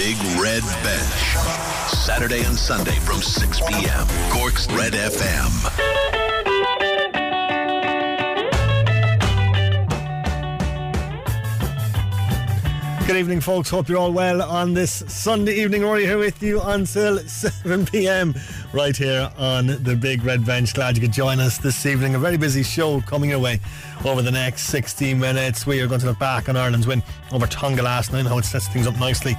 Big Red Bench. Saturday and Sunday from 6 p.m. Cork's Red FM. Good evening, folks. Hope you're all well on this Sunday evening. Rory here with you until 7pm right here on the Big Red Bench. Glad you could join us this evening. A very busy show coming your way over the next 16 minutes. We are going to look back on Ireland's win over Tonga last night and how it sets things up nicely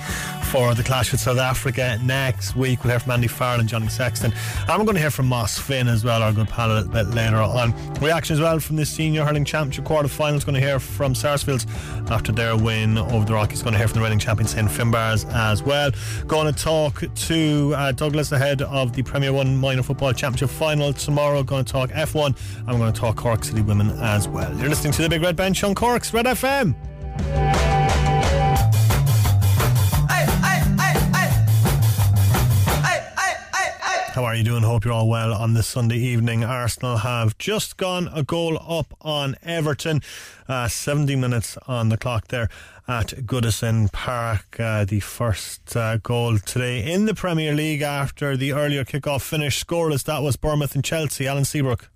for the clash with South Africa next week. We'll hear from Andy Farrell and Johnny Sexton, and we're going to hear from Moss Finn as well, our good pal, a little bit later on. Reaction as well from the Senior Hurling Championship quarter-finals. Going to hear from Sarsfields after their win over the Rockies. Going to hear from the reigning champion St Finbarrs as well. Going to talk to Douglas ahead of the Premier 1 Minor Football Championship final tomorrow. Going to talk F1, and we're going to talk Cork City women as well. You're listening to the Big Red Bench on Cork's Red FM. How are you doing? Hope you're all well on this Sunday evening. Arsenal have just gone a goal up on Everton. 70 minutes on the clock there at Goodison Park. The first goal today in the Premier League after the earlier kick-off finish. Scoreless, that was Bournemouth and Chelsea. Alan Seabrook.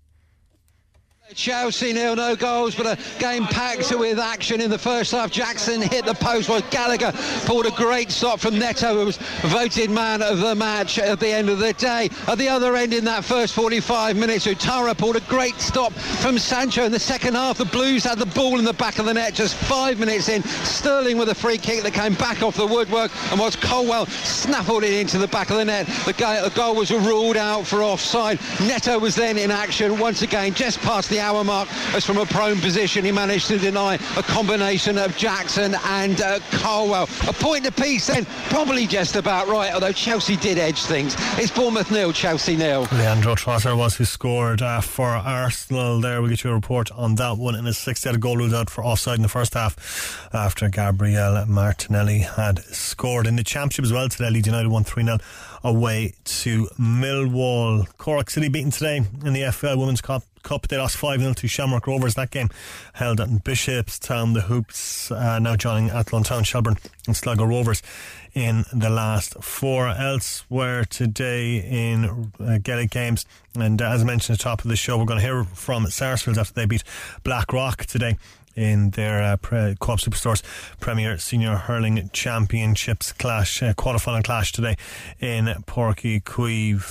Chelsea 0, no goals, but a game packed with action in the first half. Jackson hit the post while Gallagher pulled a great stop from Neto, who was voted man of the match at the end of the day. At the other end in that first 45 minutes, Utara pulled a great stop from Sancho. In the second half, the Blues had the ball in the back of the net just 5 minutes in. Sterling with a free kick that came back off the woodwork, and whilst Colwell snaffled it into the back of the net, the goal was ruled out for offside. Neto was then in action once again, just past the hour mark, as from a prone position he managed to deny a combination of Jackson and Carwell. A point apiece then, probably just about right, although Chelsea did edge things. It's Bournemouth 0, Chelsea 0. Leandro Trossard was who scored for Arsenal there. We'll get you a report on that one in his sixth. Had a goal ruled out for offside in the first half after Gabriel Martinelli had scored. In the Championship as well today, Leeds United won 3-0 away to Millwall. Cork City beaten today in the FA Women's Cup. They lost 5-0 to Shamrock Rovers. That game held at Bishopstown. The Hoops now joining Athlone Town, Shelburne and Sligo Rovers in the last four. Elsewhere today in Gaelic games, and as I mentioned at the top of the show, we're going to hear from Sarsfields after they beat Blackrock today in their Co-op Superstores Premier Senior Hurling Championships clash, quarter-final clash today in Portceacueve.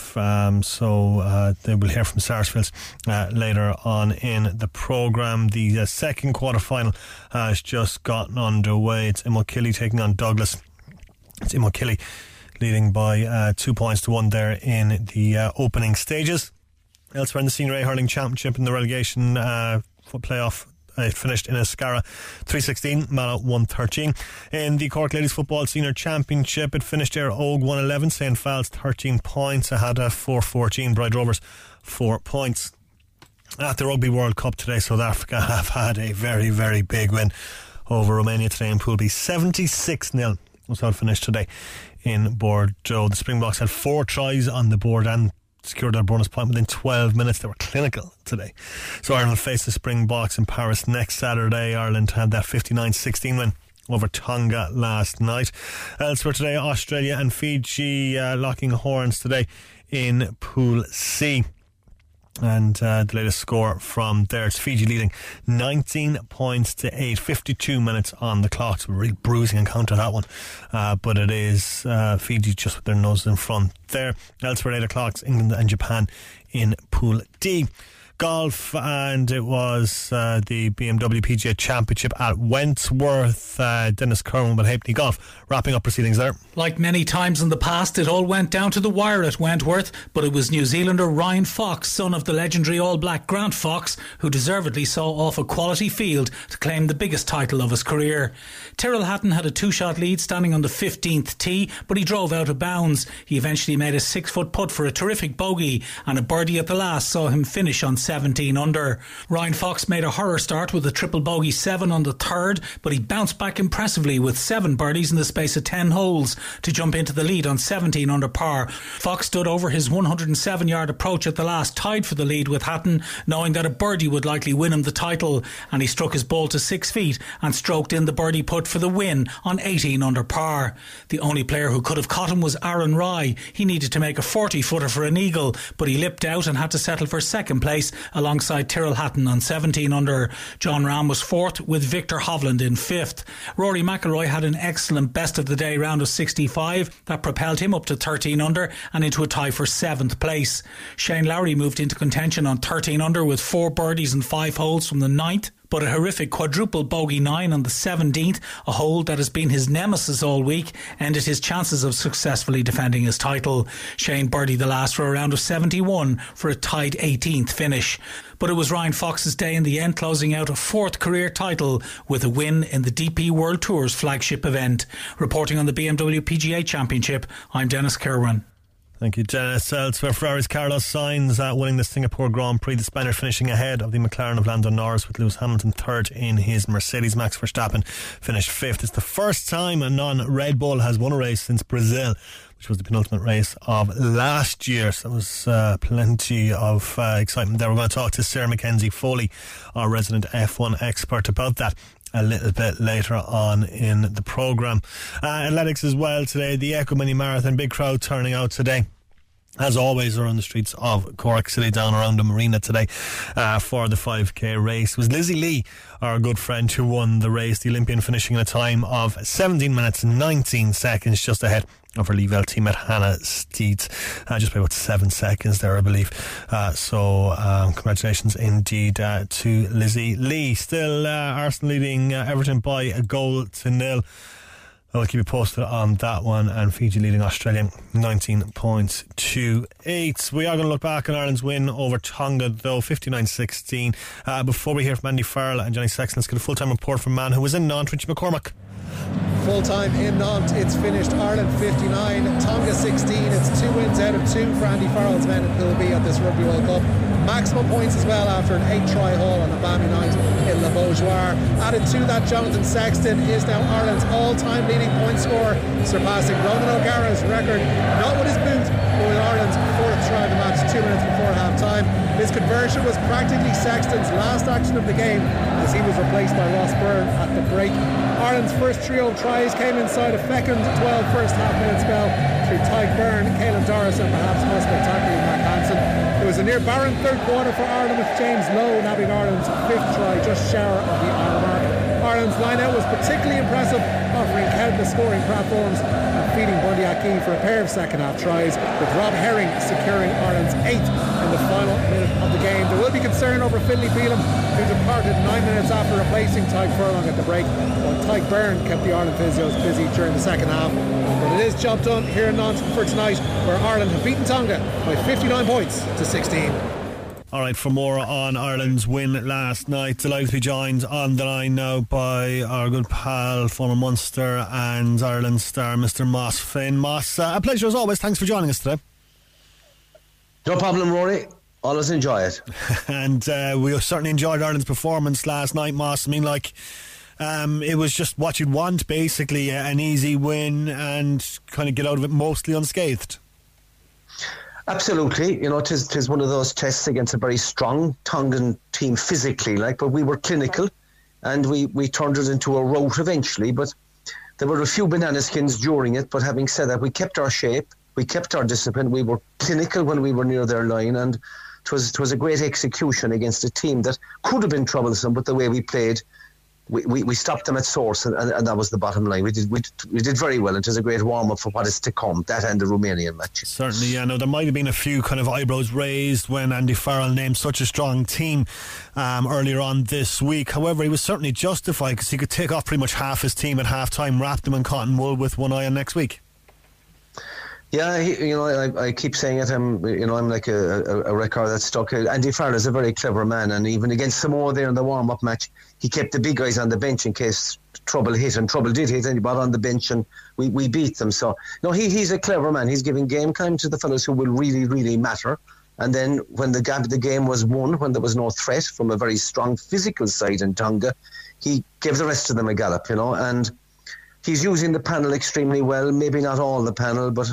So they will hear from Sarsfields later on in the programme. The second quarter-final has just gotten underway. It's Imokilly taking on Douglas. It's Imokilly leading by 2-1 there in the opening stages. Elsewhere in the Senior A Hurling Championship, in the relegation playoff, it finished in Ascara 3-16, Mallow 1-13. In the Cork Ladies Football Senior Championship, it finished there, Ogue 1-11, St Fals 13 points, Ahada 4-14, Bride Rovers 4 points. At the Rugby World Cup today, South Africa have had a very, very big win over Romania today in Pool B. 76-0 was how it finished today in Bordeaux. The Springboks had 4 tries on the board and secured their bonus point within 12 minutes. They were clinical today. So Ireland will face the Springboks in Paris next Saturday. Ireland had that 59-16 win over Tonga last night. Elsewhere today, Australia and Fiji locking horns today in Pool C. And the latest score from there, it's Fiji leading 19-8, 52 minutes on the clock. So a really bruising encounter, that one. But it is Fiji just with their noses in front there. Elsewhere, 8 o'clock, England and Japan in Pool D. Golf, and it was the BMW PGA Championship at Wentworth. Dennis Kerwin with Hapney Golf wrapping up proceedings there. Like many times in the past, it all went down to the wire at Wentworth, but it was New Zealander Ryan Fox, son of the legendary All Black Grant Fox, who deservedly saw off a quality field to claim the biggest title of his career. Tyrrell Hatton had a 2-shot lead standing on the 15th tee, but he drove out of bounds. He eventually made a 6-foot putt for a terrific bogey, and a birdie at the last saw him finish on 7. 17 under. Ryan Fox made a horror start with a triple bogey 7 on the third, but he bounced back impressively with 7 birdies in the space of 10 holes to jump into the lead on 17 under par. Fox stood over his 107-yard approach at the last, tied for the lead with Hatton, knowing that a birdie would likely win him the title, and he struck his ball to 6 feet and stroked in the birdie putt for the win on 18 under par. The only player who could have caught him was Aaron Rye. He needed to make a 40-footer for an eagle, but he lipped out and had to settle for second place alongside Tyrrell Hatton on 17 under. John Rahm was fourth with Victor Hovland in fifth. Rory McIlroy had an excellent best of the day round of 65 that propelled him up to 13 under and into a tie for 7th place. Shane Lowry moved into contention on 13 under with 4 birdies and 5 holes from the 9th, but a horrific quadruple bogey 9 on the 17th, a hole that has been his nemesis all week, ended his chances of successfully defending his title. Shane birdied the last for a round of 71 for a tied 18th finish. But it was Ryan Fox's day in the end, closing out a 4th career title with a win in the DP World Tour's flagship event. Reporting on the BMW PGA Championship, I'm Dennis Kerwin. Thank you, Dennis. Elsewhere, Ferrari's Carlos Sainz winning the Singapore Grand Prix. The Spaniard finishing ahead of the McLaren of Lando Norris, with Lewis Hamilton third in his Mercedes. Max Verstappen finished fifth. It's the first time a non-Red Bull has won a race since Brazil, which was the penultimate race of last year. So there was plenty of excitement there. We're going to talk to Sarah McKenzie Foley, our resident F1 expert, about that a little bit later on in the programme. Athletics as well today. The Echo Mini Marathon, big crowd turning out today, as always, are on the streets of Cork City, down around the marina today for the 5k race. It was Lizzie Lee, our good friend, who won the race, the Olympian finishing in a time of 17 minutes and 19 seconds, just ahead of her Leavell teammate Hannah Steeds, just by about 7 seconds there, I believe. So congratulations indeed to Lizzie Lee. Still Arsenal leading Everton by a 1-0. I'll keep you posted on that one. And Fiji leading Australia 19 points to 8. We are going to look back on Ireland's win over Tonga, though, 59-16. Before we hear from Andy Farrell and Johnny Sexton, let's get a full-time report from a man who was in Nantes, Richie McCormack. Full-time in Nantes, it's finished Ireland 59, Tonga 16. It's 2 wins out of 2 for Andy Farrell's men, and they'll be at this Rugby World Cup. Maximum points as well after an 8-try haul on a balmy night in Le Beaujoire. Added to that, Jonathan Sexton is now Ireland's all-time leading point scorer, surpassing Ronan O'Gara's record, not with his boot, but with Ireland's 4th try of the match 2 minutes before half-time. His conversion was practically Sexton's last action of the game, as he was replaced by Ross Byrne at the break. Ireland's first trio of tries came inside a fecund 12 first half-minute spell through Tadhg Beirne, Caelan Doris, and perhaps most spectacularly Mac Hansen. It was a near barren third quarter for Ireland, with James Lowe nabbing Ireland's 5th try just shy of the hour mark. Ireland's line-out was particularly impressive, offering countless scoring platforms and feeding Bundee Aki for a pair of second-half tries, with Rob Herring securing Ireland's 8th in the final minute of the game. There will be concern over Finlay Bealham, who departed 9 minutes after replacing Tadhg Furlong at the break, while Tadhg Beirne kept the Ireland physios busy during the second half. But it is job done here in Nantes for tonight, where Ireland have beaten Tonga by 59 points to 16. Alright, for more on Ireland's win last night, delighted to be joined on the line now by our good pal, former Munster and Ireland star, Mr. Moss Finn. Moss, a pleasure as always, thanks for joining us today. No problem, Rory, always enjoy it. And we certainly enjoyed Ireland's performance last night, Moss. I mean, like, it was just what you'd want, basically, an easy win and kind of get out of it mostly unscathed. Absolutely, you know, it is one of those tests against a very strong Tongan team physically, like, but we were clinical, and we turned it into a rout eventually. But there were a few banana skins during it. But having said that, we kept our shape, we kept our discipline, we were clinical when we were near their line, and it was a great execution against a team that could have been troublesome. But the way we played, we stopped them at source, and that was the bottom line. We did very well. It was a great warm-up for what is to come, that and the Romanian match. Certainly, yeah. Now, there might have been a few kind of eyebrows raised when Andy Farrell named such a strong team earlier on this week. However, he was certainly justified, because he could take off pretty much half his team at half-time, wrap them in cotton wool with one eye on next week. Yeah, I keep saying it. I'm like a record that's stuck. Andy Farrell is a very clever man, and even against Samoa there in the warm-up match, he kept the big guys on the bench in case trouble hit, and trouble did hit, and he got on the bench, and we beat them. So, no, he's a clever man. He's giving game time to the fellows who will really, really matter. And then when the game was won, when there was no threat from a very strong physical side in Tonga, he gave the rest of them a gallop, you know. And he's using the panel extremely well, maybe not all the panel, but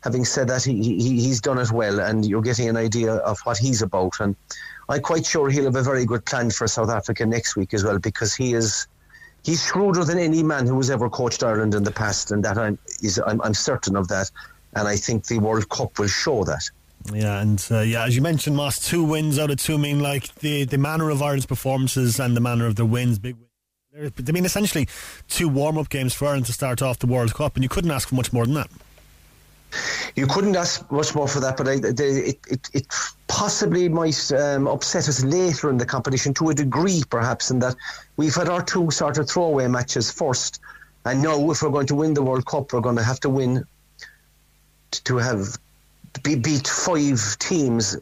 having said that, he's done it well, and you're getting an idea of what he's about. And I'm quite sure he'll have a very good plan for South Africa next week as well, because he's shrewder than any man who has ever coached Ireland in the past, and that I'm certain of that. And I think the World Cup will show that. Yeah, and as you mentioned, Moss, 2 wins out of 2 mean like the manner of Ireland's performances and the manner of their wins, big wins. They mean essentially 2 warm-up games for Ireland to start off the World Cup, and you couldn't ask for much more than that. You couldn't ask much more for that, but it possibly might upset us later in the competition to a degree, perhaps, in that we've had our 2 sort of throwaway matches first, and now if we're going to win the World Cup, we're going to have to win to have beat 5 teams,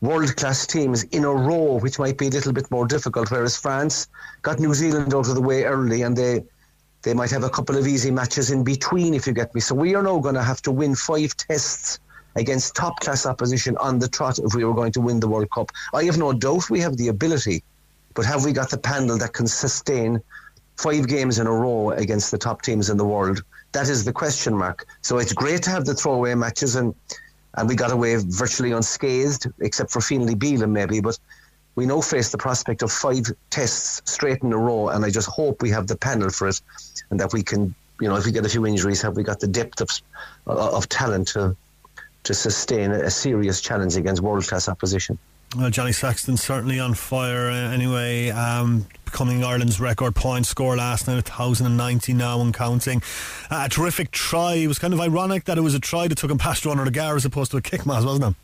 world-class teams, in a row, which might be a little bit more difficult, whereas France got New Zealand out of the way early, and they might have a couple of easy matches in between, if you get me. So we are now going to have to win 5 tests against top-class opposition on the trot if we were going to win the World Cup. I have no doubt we have the ability, but have we got the panel that can sustain 5 games in a row against the top teams in the world? That is the question mark. So it's great to have the throwaway matches, and we got away virtually unscathed, except for Finlay Bealham maybe, but we now face the prospect of 5 tests straight in a row, and I just hope we have the panel for it, and that we can, you know, if we get a few injuries, have we got the depth of talent to sustain a serious challenge against world-class opposition. Well, Johnny Sexton certainly on fire anyway, becoming Ireland's record point scorer last night, 1,090 now and counting. A terrific try. It was kind of ironic that it was a try that took him past Ron Odegaard as opposed to a kick, Moss, wasn't it?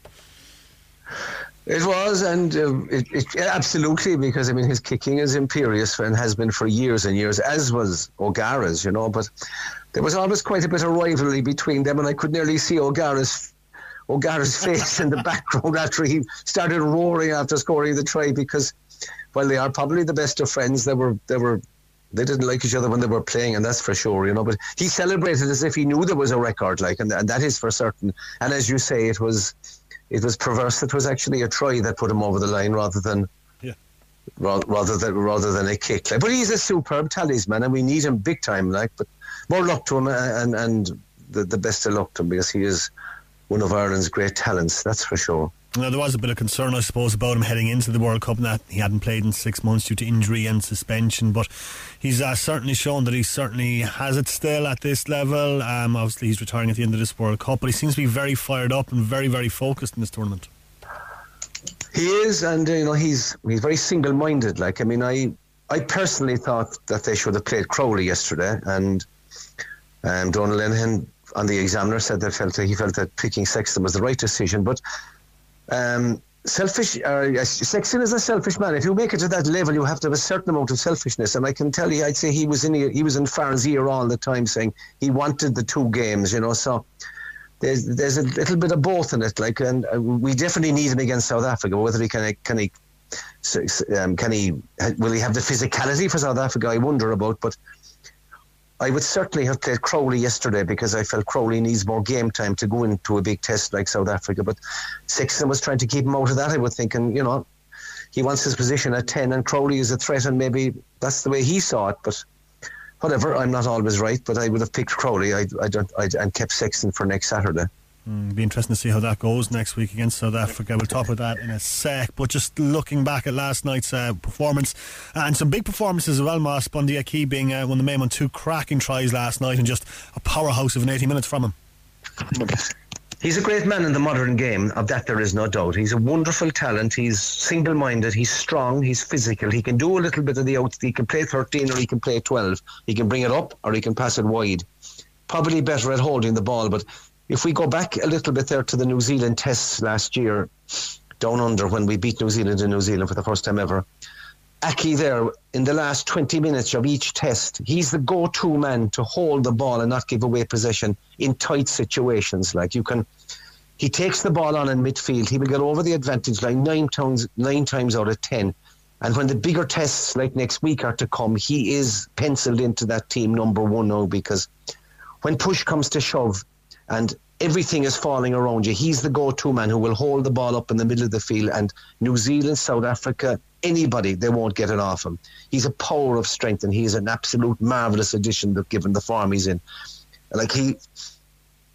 It was, and it absolutely, because I mean his kicking is imperious and has been for years and years, as was O'Gara's, you know, but there was always quite a bit of rivalry between them, and I could nearly see O'Gara's face in the background after he started roaring after scoring the try, because while they are probably the best of friends, they didn't like each other when they were playing, and that's for sure, you know. But he celebrated as if he knew there was a record, like, and that is for certain. And as you say, it was perverse. It was actually a try that put him over the line rather than a kick. Like, but he's a superb talisman, and we need him big time. Like, but more luck to him, and the best of luck to him, because he is one of Ireland's great talents, that's for sure. Now, there was a bit of concern, I suppose, about him heading into the World Cup, and that he hadn't played in 6 months due to injury and suspension, but he's certainly shown that he certainly has it still at this level. Obviously, he's retiring at the end of this World Cup, but he seems to be very fired up and very, very focused in this tournament. He is, and, you know, he's very single-minded. Like, I mean, I personally thought that they should have played Crowley yesterday, and Donal Lennon on the Examiner said he felt that picking Sexton was the right decision, but Sexton is a selfish man. If you make it to that level, you have to have a certain amount of selfishness, and I can tell you, I'd say he was in Farrell's ear all the time saying he wanted the 2 games, you know, so there's a little bit of both in it, like, and we definitely need him against South Africa. Whether will he have the physicality for South Africa, I wonder about, but I would certainly have played Crowley yesterday, because I felt Crowley needs more game time to go into a big test like South Africa. But Sexton was trying to keep him out of that, I would think. And, you know, he wants his position at 10, and Crowley is a threat, and maybe that's the way he saw it. But whatever, I'm not always right, but I would have picked Crowley and kept Sexton for next Saturday. Be interesting to see how that goes next week against South Africa. We'll talk about that in a sec, but just looking back at last night's performance, and some big performances as well, Moss. Bundee Aki being one of the main on 2 cracking tries last night, and just a powerhouse of an 80 minutes from him. He's a great man in the modern game, of that there is no doubt. He's a wonderful talent. He's single-minded, he's strong, he's physical, he can do a little bit of the out. He can play 13 or he can play 12, he can bring it up or he can pass it wide, probably better at holding the ball. But if we go back a little bit there to the New Zealand tests last year, down under, when we beat New Zealand in New Zealand for the first time ever, Aki there, in the last 20 minutes of each test, he's the go-to man to hold the ball and not give away possession in tight situations. Like, he takes the ball on in midfield, he will get over the advantage line 9 times out of 10. And when the bigger tests like next week are to come, he is penciled into that team number 1 now, because when push comes to shove, and everything is falling around you. He's the go-to man who will hold the ball up in the middle of the field, and New Zealand, South Africa, anybody, they won't get it off him. He's a power of strength, and he's an absolute marvellous addition given the form he's in. Like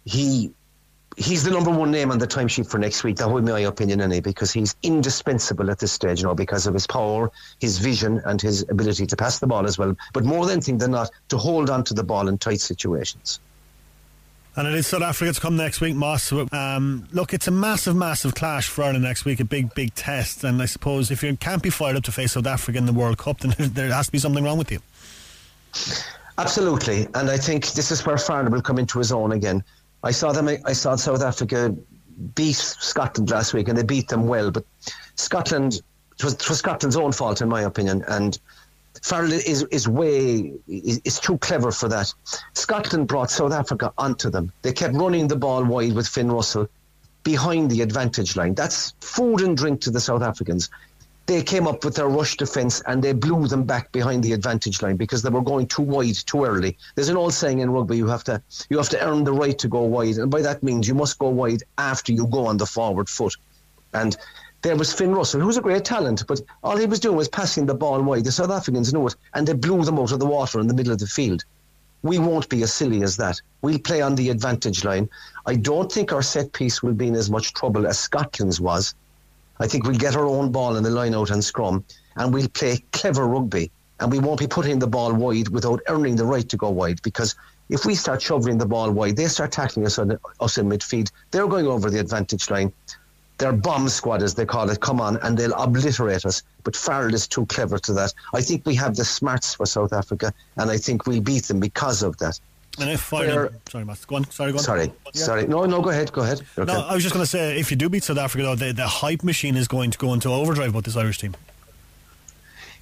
he's the number one name on the timesheet for next week. That would be my opinion, anyway, because he's indispensable at this stage, you know, because of his power, his vision, and his ability to pass the ball as well. But more than anything than not, to hold on to the ball in tight situations. And it is South Africa to come next week, Moss. Look, it's a massive, massive clash for Ireland next week, a big, big test. And I suppose if you can't be fired up to face South Africa in the World Cup, then there has to be something wrong with you. Absolutely. And I think this is where Farnham will come into his own again. I saw South Africa beat Scotland last week, and they beat them well. But Scotland, it was Scotland's own fault, in my opinion. And Farrell is too clever for that. Scotland brought South Africa onto them. They kept running the ball wide with Finn Russell behind the advantage line. That's food and drink to the South Africans. They came up with their rush defence and they blew them back behind the advantage line because they were going too wide too early. There's an old saying in rugby, you have to earn the right to go wide, and by that means you must go wide after you go on the forward foot. And there was Finn Russell, who's a great talent, but all he was doing was passing the ball wide. The South Africans knew it, and they blew them out of the water in the middle of the field. We won't be as silly as that. We'll play on the advantage line. I don't think our set piece will be in as much trouble as Scotland's was. I think we'll get our own ball in the line out and scrum, and we'll play clever rugby, and we won't be putting the ball wide without earning the right to go wide, because if we start shoving the ball wide, they start tackling us in midfield. They're going over the advantage line. Their bomb squad, as they call it, come on, and they'll obliterate us. But Farrell is too clever to that. I think we have the smarts for South Africa, and I think we'll beat them because of that. And if Go ahead. Okay. No, I was just going to say, if you do beat South Africa, though, the hype machine is going to go into overdrive about this Irish team.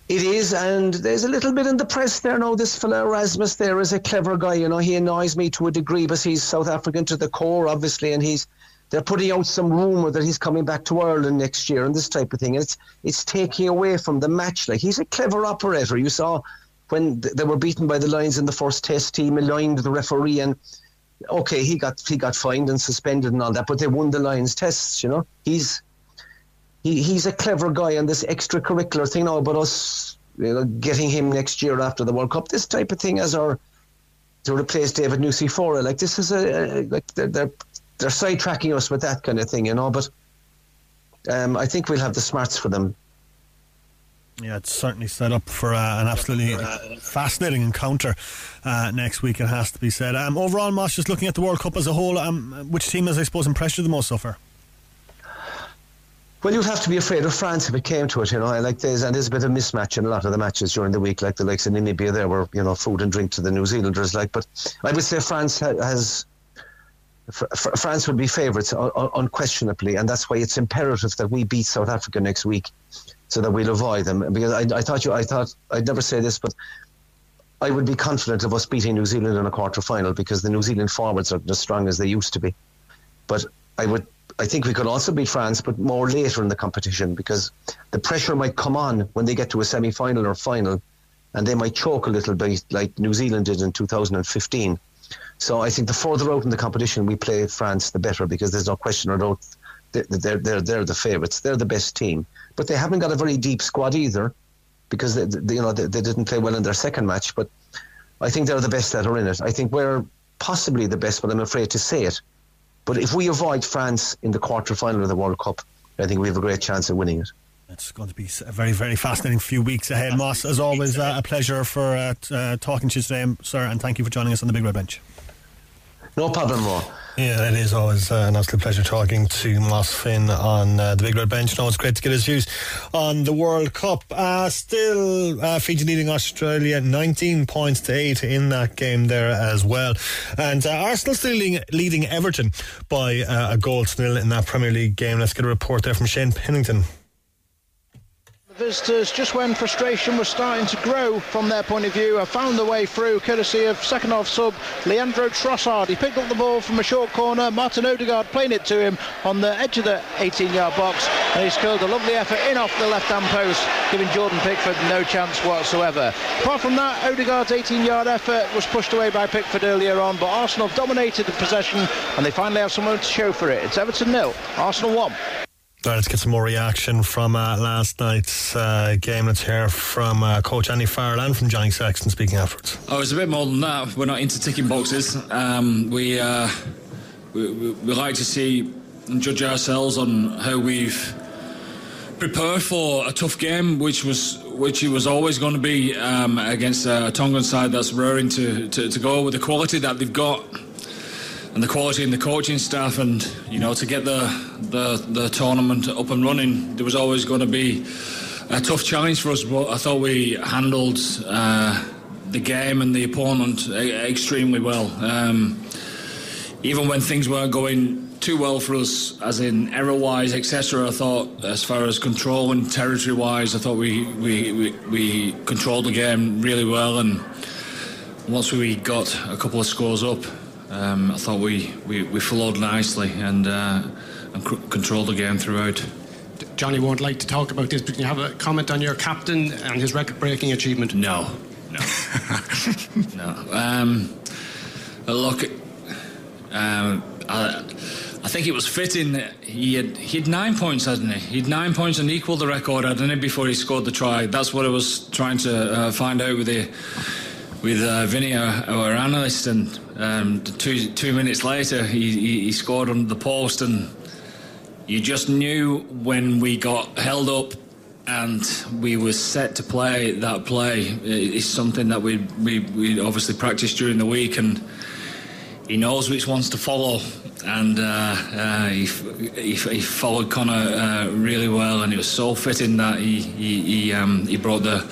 It is, and there's a little bit in the press there now. This fella Erasmus there is a clever guy, you know. He annoys me to a degree, but he's South African to the core, obviously, and they're putting out some rumour that he's coming back to Ireland next year and this type of thing. And it's taking away from the match. Like, he's a clever operator. You saw when they were beaten by the Lions in the first test, he maligned the referee, and okay, he got fined and suspended and all that, but they won the Lions tests, you know. He's a clever guy, and this extracurricular thing now about us, you know, getting him next year after the World Cup, this type of thing as our to replace David Nucifora. Like, this is they're sidetracking us with that kind of thing, you know. But I think we'll have the smarts for them. Yeah, it's certainly set up for an absolutely fascinating encounter next week, it has to be said. Overall, Moss, just looking at the World Cup as a whole, which team has, I suppose, impressed you the most so far? Well, you'd have to be afraid of France if it came to it, you know. There's a bit of mismatch in a lot of the matches during the week, like the likes of Namibia there were, you know, food and drink to the New Zealanders. Like, but I would say France would be favourites unquestionably, and that's why it's imperative that we beat South Africa next week, so that we'll avoid them. Because I thought I'd never say this, but I would be confident of us beating New Zealand in a quarter final because the New Zealand forwards are as strong as they used to be. But I think we could also beat France, but more later in the competition, because the pressure might come on when they get to a semi-final or final, and they might choke a little bit like New Zealand did in 2015. So I think the further out in the competition we play France, the better, because there's no question about they're the favourites. They're the best team. But they haven't got a very deep squad either, because they didn't play well in their second match. But I think they're the best that are in it. I think we're possibly the best, but I'm afraid to say it. But if we avoid France in the quarter final of the World Cup, I think we have a great chance of winning it. It's going to be a very, very fascinating few weeks ahead. Moss, as always, a pleasure for talking to you today, sir, and thank you for joining us on the Big Red Bench. No problem, Ron. Yeah, it is always an absolute pleasure talking to Moss Finn on the Big Red Bench. No, it's great to get his views on the World Cup. Still, Fiji leading Australia 19-8 in that game there as well. And Arsenal still leading Everton by a goal to nil in that Premier League game. Let's get a report there from Shane Pennington. The visitors, just when frustration was starting to grow from their point of view, have found their way through courtesy of second half sub Leandro Trossard. He picked up the ball from a short corner. Martin Odegaard playing it to him on the edge of the 18-yard box, and he's curled a lovely effort in off the left-hand post, giving Jordan Pickford no chance whatsoever. Apart from that, Odegaard's 18-yard effort was pushed away by Pickford earlier on, but Arsenal have dominated the possession, and they finally have someone to show for it. It's Everton 0, Arsenal 1. Right, let's get some more reaction from last night's game. Let's hear from Coach Andy Farrell and from Johnny Sexton speaking afterwards. Oh, it's a bit more than that. We're not into ticking boxes. We like to see and judge ourselves on how we've prepared for a tough game, which it was always going to be against a Tongan side that's raring to go with the quality that they've got. And the quality in the coaching staff, and you know, to get the tournament up and running, there was always going to be a tough challenge for us. But I thought we handled the game and the opponent extremely well. Even when things weren't going too well for us, as in error-wise, etc., I thought, as far as control and territory-wise, I thought we controlled the game really well. And once we got a couple of scores up, I thought we followed nicely and controlled the game throughout. Johnny won't like to talk about this, but can you have a comment on your captain and his record-breaking achievement? No. No. Look, I think it was fitting that he had 9 points, hadn't he? He had 9 points and equalled the record, hadn't he, before he scored the try. That's what I was trying to find out with Vinny, our analyst, and 2 minutes later he scored under the post, and you just knew when we got held up and we were set to play that play. It's something that we obviously practiced during the week, and he knows which ones to follow, and he followed Conor really well, and it was so fitting that he brought the...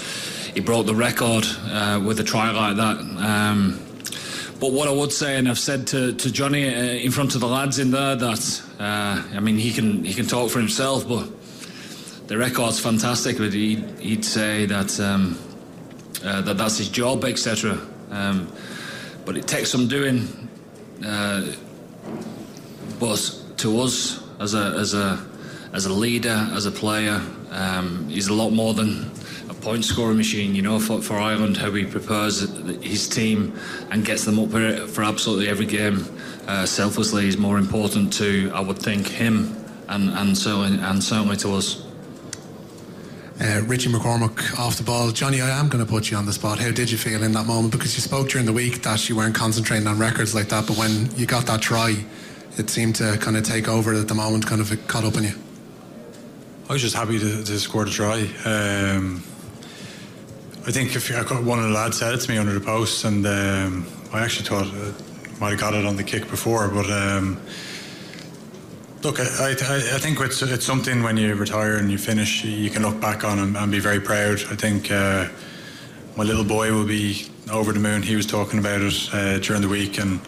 He broke the record with a try like that. But what I would say, and I've said to Johnny in front of the lads in there, that I mean, he can talk for himself, but the record's fantastic. But he'd say that that's his job, etc. But it takes some doing. But to us, as a leader, as a player, he's a lot more than point scoring machine, you know, for Ireland, how he prepares his team and gets them up for absolutely every game selflessly is more important to, I would think, him and certainly to us. Richie McCormack off the ball. Johnny, I am going to put you on the spot. How did you feel in that moment? Because you spoke during the week that you weren't concentrating on records like that, but when you got that try, it seemed to kind of take over at the moment, kind of caught up in you. I was just happy to score the try. I think if one of the lads said it to me under the post, and I actually thought I might have got it on the kick before, but look, I think it's something when you retire and you finish, you can look back on and be very proud. I think my little boy will be over the moon. He was talking about it during the week, and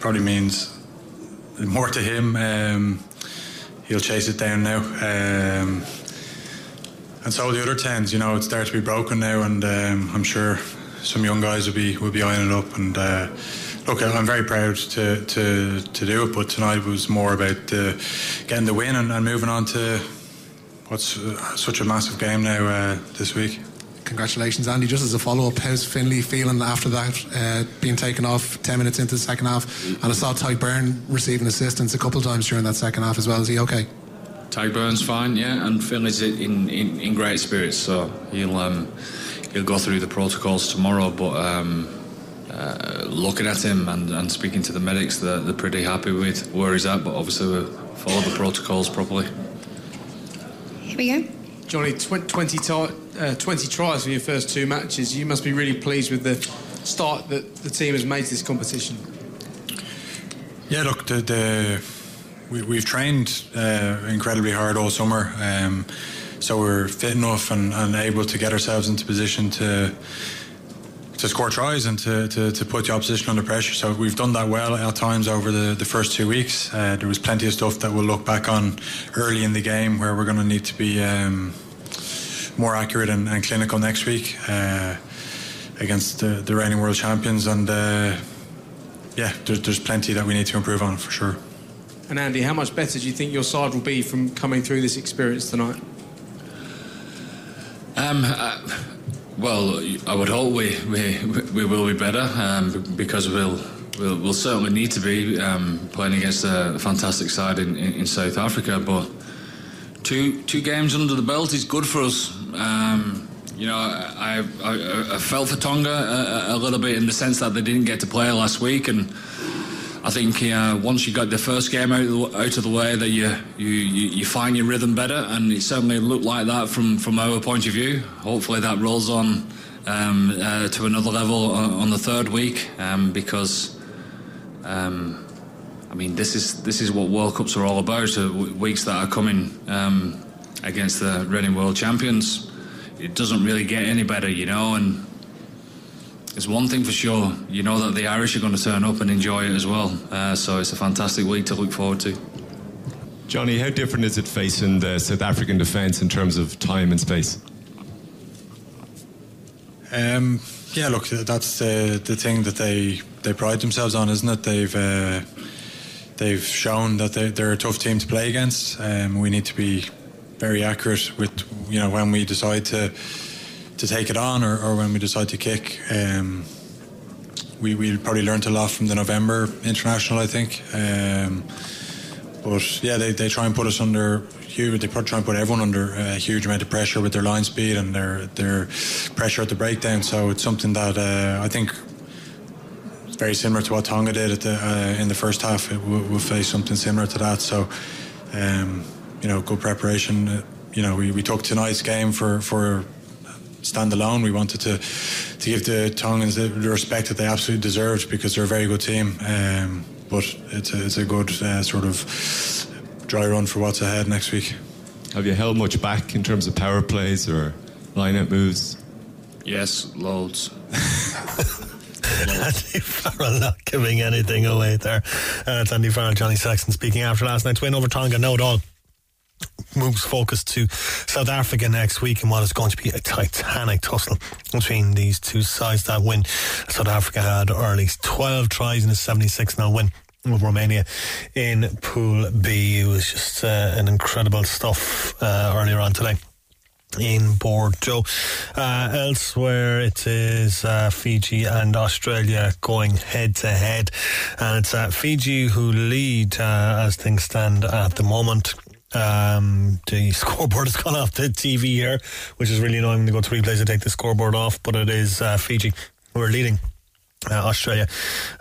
probably means more to him. He'll chase it down now. And so the other 10s, you know, it's there to be broken now, and I'm sure some young guys will be eyeing it up. And look, I'm very proud to do it, but tonight was more about getting the win and moving on to what's such a massive game now this week. Congratulations, Andy. Just as a follow-up, how's Finlay feeling after that, being taken off 10 minutes into the second half? And I saw Tadhg Beirne receiving assistance a couple of times during that second half as well. Is he okay? Tadhg Beirne's fine, yeah, and Finlay's in great spirits, so he'll go through the protocols tomorrow. But looking at him and speaking to the medics, they're pretty happy with where he's at. But obviously, we'll follow the protocols properly. Here we go, Johnny. 20 tries for your first two matches. You must be really pleased with the start that the team has made to this competition. Yeah, look, We've trained incredibly hard all summer, so we're fit enough and able to get ourselves into position to score tries and to put the opposition under pressure. So we've done that well at times over the first 2 weeks. There was plenty of stuff that we'll look back on early in the game where we're going to need to be more accurate and clinical next week against the reigning world champions. And yeah, there's plenty that we need to improve on for sure. And Andy, how much better do you think your side will be from coming through this experience tonight? Well, I would hope we will be better because we'll certainly need to be playing against a fantastic side in South Africa. But two games under the belt is good for us. You know, I felt for Tonga a little bit in the sense that they didn't get to play last week, and I think once you got the first game out of the way, that you find your rhythm better, and it certainly looked like that from our point of view. Hopefully that rolls on to another level on the third week, because I mean this is what World Cups are all about. Weeks that are coming against the reigning world champions. It doesn't really get any better, you know, and it's one thing for sure, you know that the Irish are going to turn up and enjoy it as well, so it's a fantastic week to look forward to. Johnny, how different is it facing the South African defence in terms of time and space? Yeah, look, that's the thing that they pride themselves on, isn't it? They've shown that they're a tough team to play against. We need to be very accurate with, you know, when we decide to take it on or when we decide to kick. We probably learnt a lot from the November international, I think. But yeah, they try and put us under huge. They try and put everyone under a huge amount of pressure with their line speed and their pressure at the breakdown. So it's something that I think is very similar to what Tonga did in the first half. We'll face something similar to that. So you know, good preparation. You know, we took tonight's game for standalone. We wanted to give the Tongans the respect that they absolutely deserved because they're a very good team. But it's a good sort of dry run for what's ahead next week. Have you held much back in terms of power plays or line-out moves? Yes, loads. Andy Farrell not giving anything away there. It's Andy Farrell, Johnny Sexton speaking after last night's win over Tonga. Know it all. Moves focus to South Africa next week and what is going to be a titanic tussle between these two sides. That win South Africa had early, 12 tries in a 76-0 win with Romania in Pool B. It was just an incredible stuff earlier on today in Bordeaux. Elsewhere it is Fiji and Australia going head to head, and it's Fiji who lead as things stand at the moment. The scoreboard has gone off the TV here, which is really annoying. They go to replays to take the scoreboard off, but it is Fiji who are leading Australia,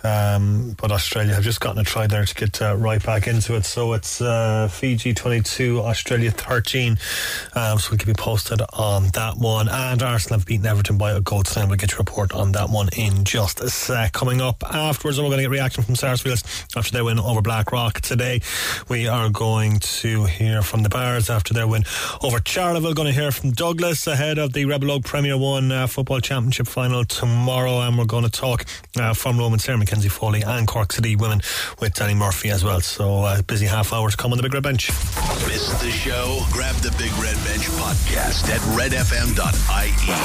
but Australia have just gotten a try there to get right back into it. So it's Fiji 22, Australia 13, so we'll keep you posted on that one. And Arsenal have beaten Everton by a goal tonight. We'll get your report on that one in just a sec. Coming up afterwards, we're going to get reaction from Sarsfields after their win over Blackrock today. We are going to hear from the Bars after their win over Charleville. Going to hear from Douglas ahead of the Rebel Oak Premier 1 Football Championship final tomorrow, and we're going to talk from Rome and Sarah McKenzie Foley and Cork City Women with Danny Murphy as well. So busy half hour to come on the Big Red Bench. Missed the show? Grab the Big Red Bench podcast at redfm.ie.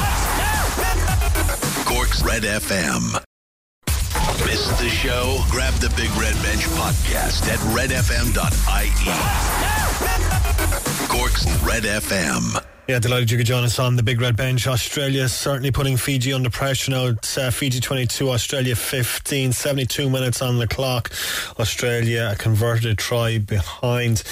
Cork's Red FM. Missed the show? Grab the Big Red Bench podcast at redfm.ie. Cork's Red FM. Yeah, delighted you could join us on the Big Red Bench. Australia certainly putting Fiji under pressure now. It's Fiji 22, Australia 15, 72 minutes on the clock. Australia converted a try behind,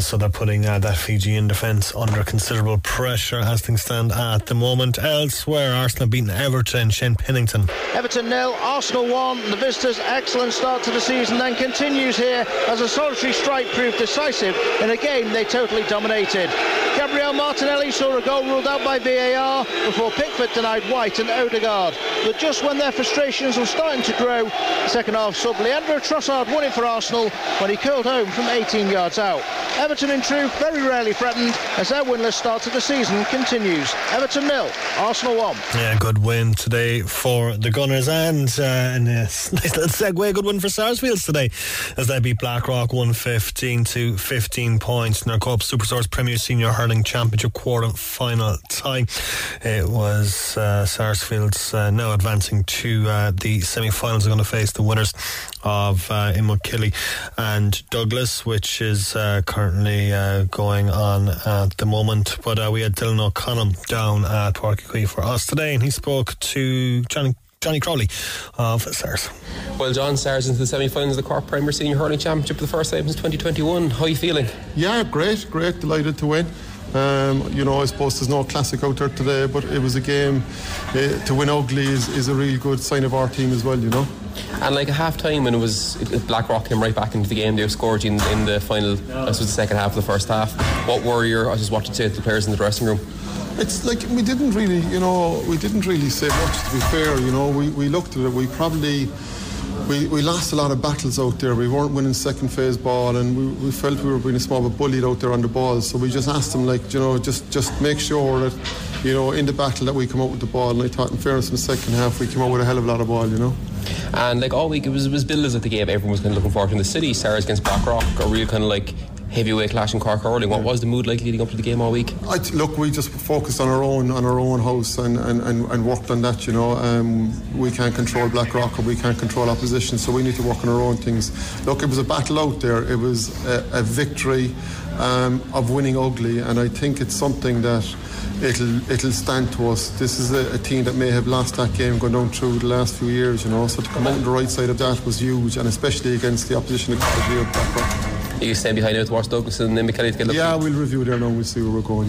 so they're putting that Fijian defence under considerable pressure as things stand at the moment. Elsewhere, Arsenal beating Everton, Shane Pennington. Everton 0, Arsenal 1. The visitors, excellent start to the season, then continues here as a solitary strike proved decisive in a game they totally dominated. Gabriel Martinelli saw a goal ruled out by VAR before Pickford denied White and Odegaard. But just when their frustrations were starting to grow, second half sub Leandro Trossard won it for Arsenal when he curled home from 18 yards out. Everton in truth very rarely threatened as their winless start to the season continues. Everton 0, Arsenal 1. Yeah, good win today for the Gunners, and a nice little segue, good win for Sarsfields today as they beat Blackrock 115 to 15 points in their Cup. SuperSource Premier Senior Hurling Championship quarter-final tie. It was Sarsfields now advancing to the semi-finals. Are going to face the winners of Imokilly and Douglas, which is currently going on at the moment. But we had Dylan O'Connell down at Porthcurno for us today, and he spoke to Johnny Crowley of Sars. Well, John, Sars into the semi-finals of the Cork Premier Senior Hurling Championship for the first time since 2021. How are you feeling? Yeah, great. Delighted to win. I suppose there's no classic out there today, but it was a game. To win ugly is a real good sign of our team as well, you know. And like a half time, and it was Blackrock came right back into the game. They scored in the final, I suppose the second half of the first half. What were what did you say to the players in the dressing room? It's like we didn't really say much, to be fair. We looked at it. We lost a lot of battles out there. We weren't winning second phase ball, and we felt we were being a small bit bullied out there on the ball. So we just asked them, just make sure that, in the battle that we come out with the ball. And I thought, in fairness, in the second half, we came out with a hell of a lot of ball, you know. And all week it was billed as at the game. Everyone was kind of looking forward to in the city. Sarah's against Blackrock, a real kind of heavyweight clash in Cork hurling. What was the mood like leading up to the game all week? Look, we just focused on our own house and worked on that. We can't control Blackrock, or we can't control opposition, so we need to work on our own things. Look, it was a battle out there. It was a victory of winning ugly, and I think it's something that it'll stand to us. This is a team that may have lost that game going down through the last few years, so to come out on the right side of that was huge, and especially against the opposition of Blackrock. You stand behind it to watch Douglas and then McKelly to get a look. Yeah, we'll review there now. We'll see where we're going.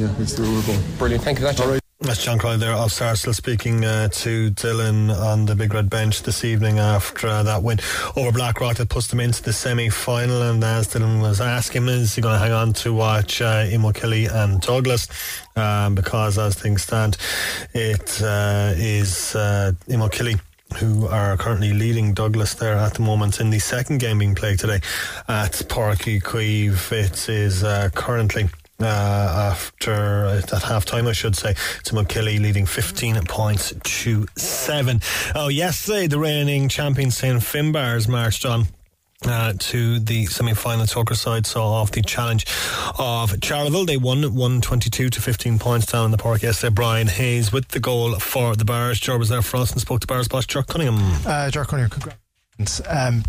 Brilliant. Thank you for that, John. All right. That's John Crowley there of Sarsfields speaking to Dylan on the Big Red Bench this evening after that win over Blackrock that puts them into the semi-final. And as Dylan was asking, is he going to hang on to watch Imokilly and Douglas? Because as things stand, it is Imokilly who are currently leading Douglas there at the moment in the second game being played today at Porthcurno. It is currently after at half time, I should say, to McKilly leading 15 points to 7. Yesterday the reigning champion St Finbarr's marched on to the semi-final. Tucker side saw off the challenge of Charleville. They won 122 to 15 points down in the park yesterday. Brian Hayes with the goal for the Bears. Ger was there for us and spoke to Bears boss Jack Cunningham. Jack Cunningham, congrats.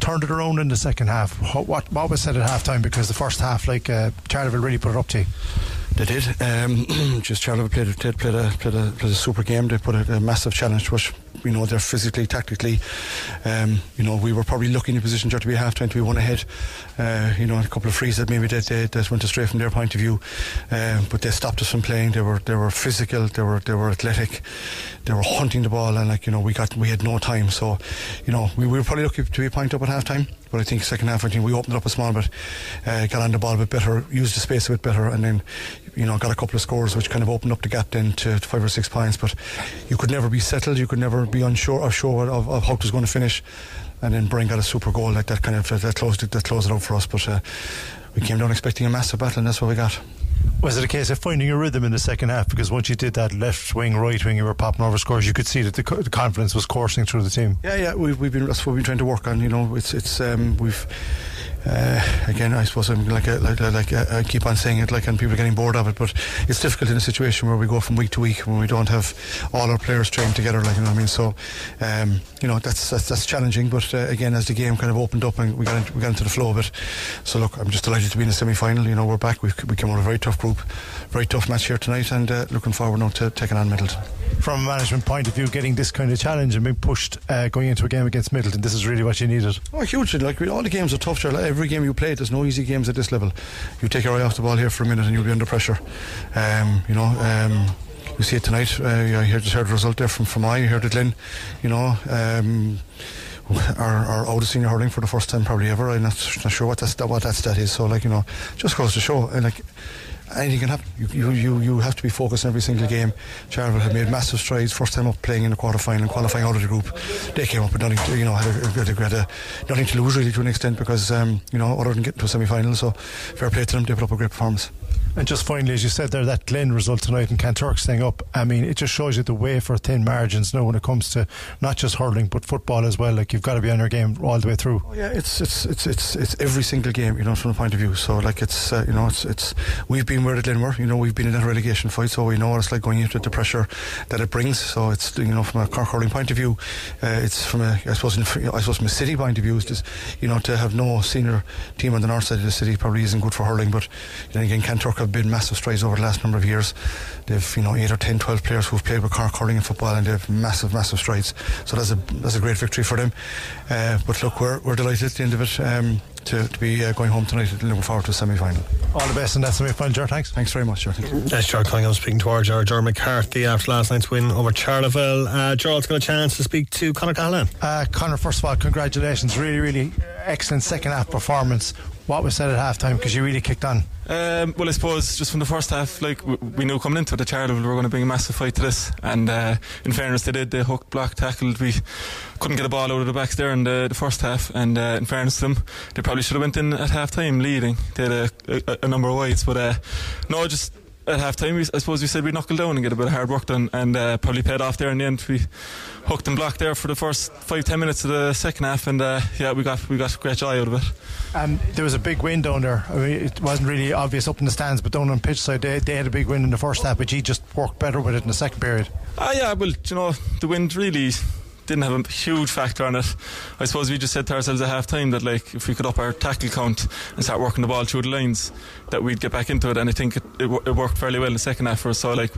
Turned it around in the second half. What was said at half time? Because the first half, Charleville really put it up to you. They did. Just Charleville played a super game. They put a massive challenge to us. They're physically, tactically. We were probably lucky in the position to be half time to be one ahead. A couple of frees that maybe that went astray from their point of view. But they stopped us from playing. They were physical. They were athletic. They were hunting the ball, and we had no time. So, we were probably lucky to be a point up at half time. But I think second half, we opened up a small bit, got on the ball a bit better, used the space a bit better, and then got a couple of scores which kind of opened up the gap then to 5 or 6 points. But you could never be settled, you could never be unsure or sure of how it was going to finish. And then Brian got a super goal that closed it out for us. But we came down expecting a massive battle, and that's what we got. Was it a case of finding a rhythm in the second half? Because once you did that left wing, right wing, you were popping over scores. You could see that the confidence was coursing through the team. Yeah, that's what we've been trying to work on. We've. Again, I suppose I'm I keep on saying it, and people are getting bored of it, but it's difficult in a situation where we go from week to week when we don't have all our players trained together, So, that's challenging. But again, as the game kind of opened up and we got into the flow of it, so look, I'm just delighted to be in the semi-final. We're back. We came out of a very tough group, very tough match here tonight, and looking forward now to taking on Middleton. From a management point of view, getting this kind of challenge and being pushed going into a game against Middleton, this is really what you needed. Oh, hugely! All the games are tough, Charlotte. Every game you play, there's no easy games at this level. You take your eye off the ball here for a minute and you'll be under pressure. You see it tonight. I just heard the result there from I heard it, Lynn. Are out of senior hurling for the first time probably ever. I'm not sure what that stat is. So just goes to show. And anything can happen. You have to be focused on every single game. Charleville have made massive strides. First time up playing in the quarterfinal, qualifying out of the group. They came up with nothing. Had nothing to lose really to an extent because other than getting to a semi-final. So fair play to them. They put up a great performance. And just finally, as you said there, that Glen result tonight and Kanturk staying up, it just shows you the way for thin margins now when it comes to not just hurling but football as well. You've got to be on your game all the way through. Oh, yeah, it's every single game, from the point of view. So we've been being where at Leinster, you know, we've been in that relegation fight, so we know what it's like going into the pressure that it brings. So it's, you know, from a Cork hurling point of view, it's from a, I suppose from a city point of view, it's just, you know, to have no senior team on the north side of the city probably isn't good for hurling. But then again, Kanturk have been massive strides over the last number of years. They've, you know, 8 or 10, 12 players who've played with Cork hurling and football, and they've massive strides. So that's a great victory for them. But look, we're delighted at the end of it. To be going home tonight, and looking forward to the semi-final. All the best in that semi-final, Ger. Thanks very much, Ger. That's Jack Cunningham speaking to our Ger McCarthy after last night's win over Charleville. Gerald's got a chance to speak to Conor Cahillan. Conor, first of all, congratulations. Really excellent second half performance. What was said at half time, because you really kicked on? Well, I suppose just from the first half, like we knew coming into the Charleville we were going to bring a massive fight to this, and in fairness they did. They hooked, blocked, tackled. We couldn't get a ball out of the backs there in the first half, and in fairness to them, they probably should have went in at half time leading. They had a number of wides, but no, just at half time I suppose we said we'd knuckle down and get a bit of hard work done, and probably paid off there in the end. We hooked and blocked there for the first 5-10 minutes of the second half, and yeah, we got great joy out of it. There was a big win down there. I mean, it wasn't really obvious up in the stands, but down on pitch side they had a big win in the first half, but he just worked better with it in the second period. Yeah, well, you know, the wind really didn't have a huge factor on it. I suppose we just said to ourselves at half time that, like, if we could up our tackle count and start working the ball through the lines, that we'd get back into it, and I think it worked fairly well in the second half for us. So, like,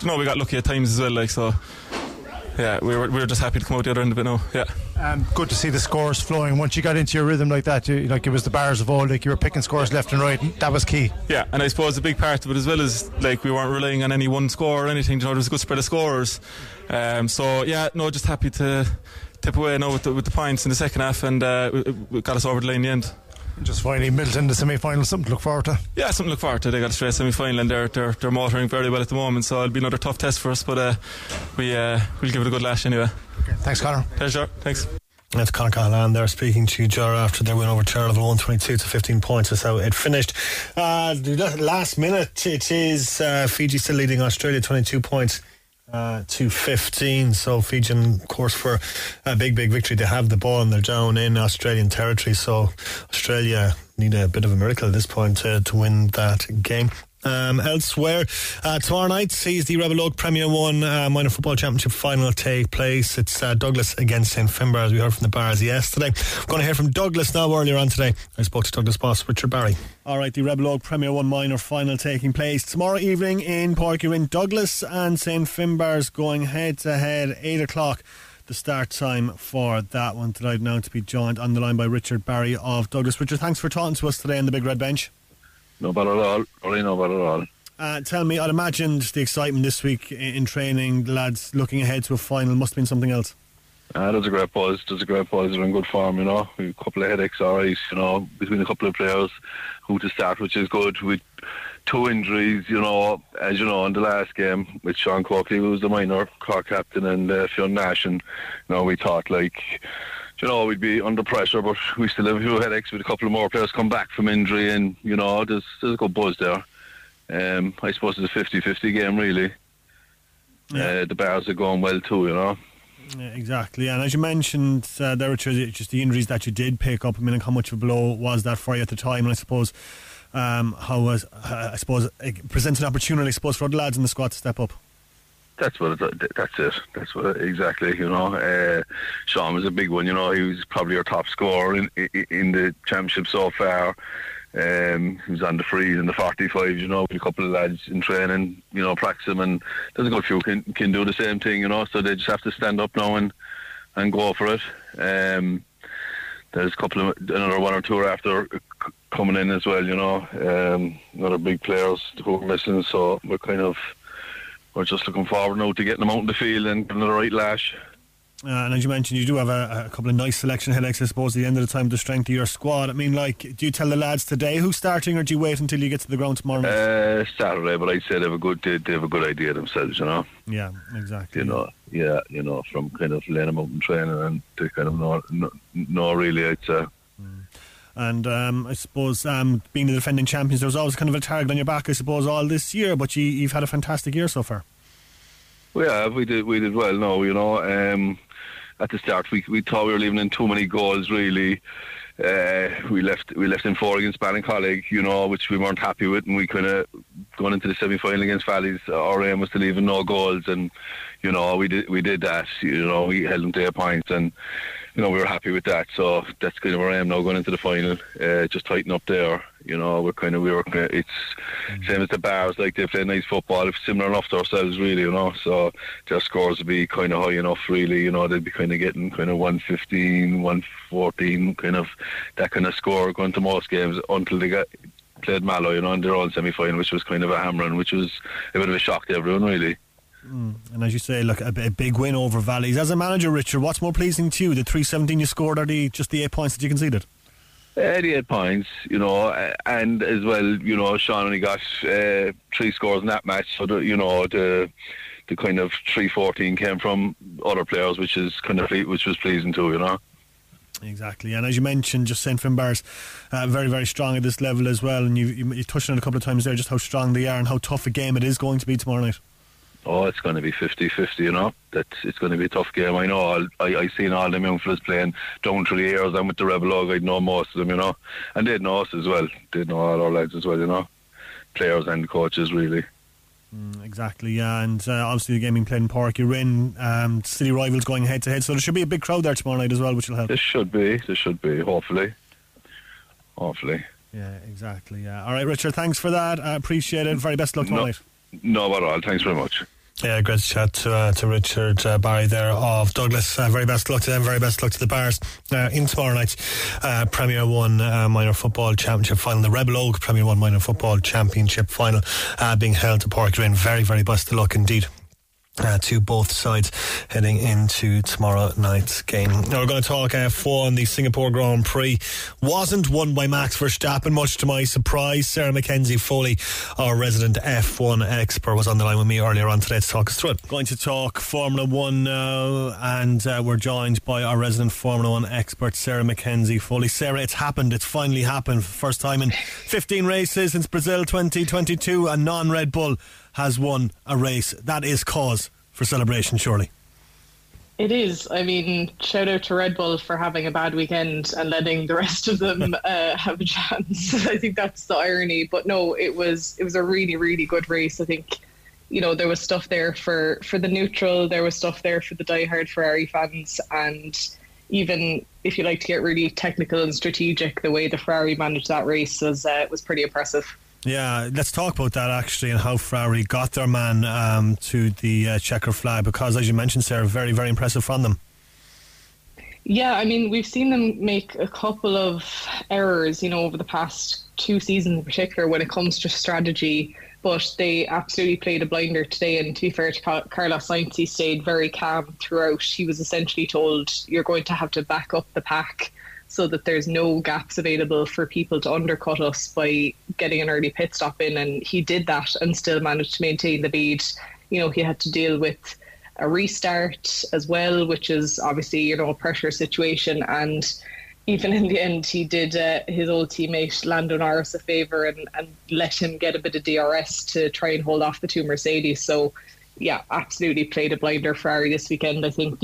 you know, we got lucky at times as well, like, so yeah, we were just happy to come out the other end of it now. Yeah. Good to see the scores flowing. Once you got into your rhythm like that, you, like, it was the bars of old, like you were picking scores left and right, and that was key. Yeah, and I suppose a big part of it as well is, like, we weren't relying on any one score or anything. You know, there was a good spread of scorers. So yeah, no, just happy to tip away now with the points in the second half, and it got us over the line in the end. Just finally, Middleton, the semi-final, something to look forward to. Yeah, something to look forward to. They got a straight semi-final, and they're motoring very well at the moment, so it'll be another tough test for us, but we'll give it a good lash anyway. Okay. Thanks, Conor. Pleasure. Thanks. That's Conor Cahillan there speaking to Ger after their win over Charleville, 122 to 15 points is how it finished. Last minute it is Fiji still leading Australia 22 points to 15, so Fiji, of course, for a big victory. They have the ball and they're down in Australian territory, so Australia need a bit of a miracle at this point to win that game. Elsewhere, tomorrow night sees the Rebel Oak Premier 1 Minor Football Championship final take place. It's Douglas against St Finbarr, as we heard from the bars yesterday. We're going to hear from Douglas now. Earlier on today I spoke to Douglas boss Richard Barry. Alright, the Rebel Oak Premier 1 Minor final taking place tomorrow evening in Porcurin. Douglas and St Finbarr's going head to head, 8 o'clock the start time for that one. Delighted now to be joined on the line by Richard Barry of Douglas. Richard, thanks for talking to us today on the Big Red Bench. No bother at all. Really no bother at all. Tell me, I'd imagined the excitement this week in training, lads looking ahead to a final must have been something else. There's a great buzz. There's a great buzz. They're in good form, you know. We've a couple of headaches, all right, you know, between a couple of players who to start, which is good. With two injuries, you know, as you know, in the last game with Sean Coakley, who was the minor Cork captain, and Fionn Nash, and, you know, we thought, like, you know, we'd be under pressure, but we still have a few headaches with a couple of more players come back from injury, and, you know, there's a good buzz there. I suppose it's a 50-50 game, really. Yeah. The bars are going well too, you know. Yeah, exactly, and as you mentioned there, Richard, just the injuries that you did pick up, I mean, how much of a blow was that for you at the time? And I suppose how was I suppose it presents an opportunity, I suppose, for other lads in the squad to step up. That's it, exactly, you know. Sean was a big one, you know. He was probably our top scorer in the championship so far. He was on the freeze in the 45, you know, with a couple of lads in training, you know, practice him, and there's a good few can do the same thing, you know, so they just have to stand up now and go for it. There's a couple of, another one or two after coming in as well, you know. Another big players who are missing, so we're kind of, we're just looking forward now to getting them out in the field and getting the right lash. And as you mentioned, you do have a couple of nice selection headaches, I suppose, at the end of the time, the strength of your squad. I mean, like, do you tell the lads today who's starting, or do you wait until you get to the ground tomorrow night? Saturday, but I'd say they have a good idea themselves, you know. Yeah, exactly. You know, yeah, you know, from kind of laying them out in training, and they kind of know really, I'd say. And I suppose being the defending champions, there was always kind of a target on your back, I suppose, all this year, but you've had a fantastic year so far. We have, we did well now, you know. At the start we thought we were leaving in too many goals, really. We left in 4 against Ballincollig, you know, which we weren't happy with, and we kind of going into the semi-final against Valleys, our aim was to leave in no goals, and you know we did that. You know, we held them to 8 points, and you know we were happy with that. So that's kind of our aim now going into the final. Just tighten up there. You know, it's same as the Bars. Like, they play nice football, similar enough to ourselves, really. You know, so their scores would be kind of high enough, really. You know, they'd be kind of getting kind of 115, 114, kind of that kind of score going to most games until they got played Mallow, you know, in their own semi-final, which was kind of a hammering, which was a bit of a shock to everyone, really. And as you say, look, a big win over Valleys. As a manager, Richard, what's more pleasing to you, the 317 you scored, or just the 8 points that you conceded? 88 points, you know, and as well, you know, Sean only got 3 scores in that match, so the kind of 314 came from other players, which was pleasing too, you know. Exactly, and as you mentioned, just St Finn Bars, very, very strong at this level as well. And you touched on it a couple of times there, just how strong they are and how tough a game it is going to be tomorrow night. Oh, it's going to be 50-50, you know. It's going to be a tough game. I know. I've seen all them young fellas playing down through the years. I'm with the Rebel Log. I know most of them, you know, and they'd know us as well. They'd know all our lads as well, you know, players and coaches, really. Exactly, yeah, and obviously the game being played in Páirc Uirinn, city rivals going head to head, so there should be a big crowd there tomorrow night as well, which will help. There should be, hopefully. Yeah, exactly, yeah. Alright, Richard, thanks for that, I appreciate it. Very best luck tomorrow night. No, at all, thanks very much. Yeah, great chat to Richard Barry there of Douglas. Very best luck to them, very best luck to the Bars in tomorrow night's Premier 1 Minor Football Championship final, the Rebel Oak Premier 1 Minor Football Championship final being held at Páirc Uirinn. Very, very best of luck indeed to both sides heading into tomorrow night's game. Now we're going to talk F1. The Singapore Grand Prix wasn't won by Max Verstappen, much to my surprise. Sarah McKenzie Foley, our resident F1 expert, was on the line with me earlier on today to talk us through it. Going to talk Formula 1 now, and we're joined by our resident Formula 1 expert, Sarah McKenzie Foley. Sarah, it's happened. It's finally happened for the first time in 15 races since Brazil 2022, and non-Red Bull has won a race. That is cause for celebration, surely. It is. I mean, shout out to Red Bull for having a bad weekend and letting the rest of them have a chance. I think that's the irony. But no, it was a really, really good race. I think, you know, there was stuff there for the neutral, there was stuff there for the diehard Ferrari fans, and even if you like to get really technical and strategic, the way the Ferrari managed that race was pretty impressive. Yeah, let's talk about that actually, and how Ferrari got their man to the checker flag, because as you mentioned, Sarah, very, very impressive from them. Yeah, I mean, we've seen them make a couple of errors, you know, over the past 2 seasons in particular when it comes to strategy, but they absolutely played a blinder today. And to be fair to Carlos Sainz, he stayed very calm throughout. He was essentially told, you're going to have to back up the pack so that there's no gaps available for people to undercut us by getting an early pit stop in, and he did that and still managed to maintain the lead. You know, he had to deal with a restart as well, which is obviously, you know, a pressure situation, and even in the end he did his old teammate Lando Norris a favour and let him get a bit of DRS to try and hold off the two Mercedes. So yeah, absolutely played a blinder Ferrari this weekend. I think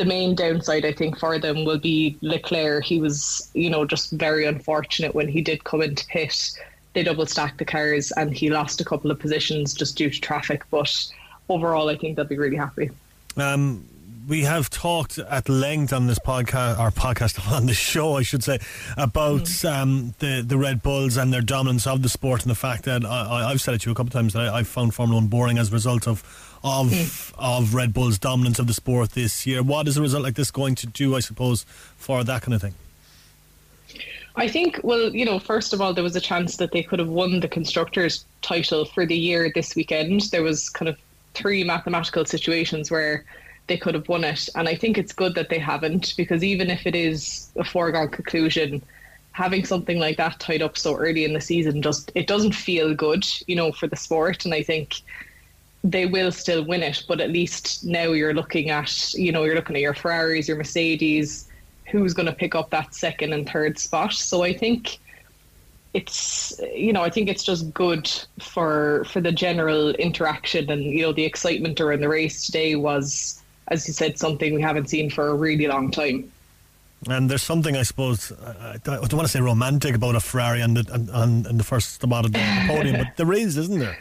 the main downside, I think, for them will be Leclerc. He was, you know, just very unfortunate when he did come into pit. They double-stacked the cars and he lost a couple of positions just due to traffic. But overall, I think they'll be really happy. We have talked at length on this podcast, on this show, I should say, about the Red Bulls and their dominance of the sport, and the fact that I've said it to you a couple of times that I've found Formula 1 boring as a result of Red Bull's dominance of the sport this year. What is a result like this going to do, I suppose, for that kind of thing? I think, well, you know, first of all, there was a chance that they could have won the Constructors' title for the year this weekend. There was kind of 3 mathematical situations where they could have won it, and I think it's good that they haven't, because even if it is a foregone conclusion, having something like that tied up so early in the season, just, it doesn't feel good, you know, for the sport. And I think they will still win it, but at least now you're looking at, you know, you're looking at your Ferraris, your Mercedes, who's going to pick up that second and third spot. So I think it's, you know, I think it's just good for the general interaction, and you know, the excitement during the race today was, as you said, something we haven't seen for a really long time. And there's something, I suppose, I don't want to say romantic about a Ferrari and the first Stabata down the podium, but there is, isn't there?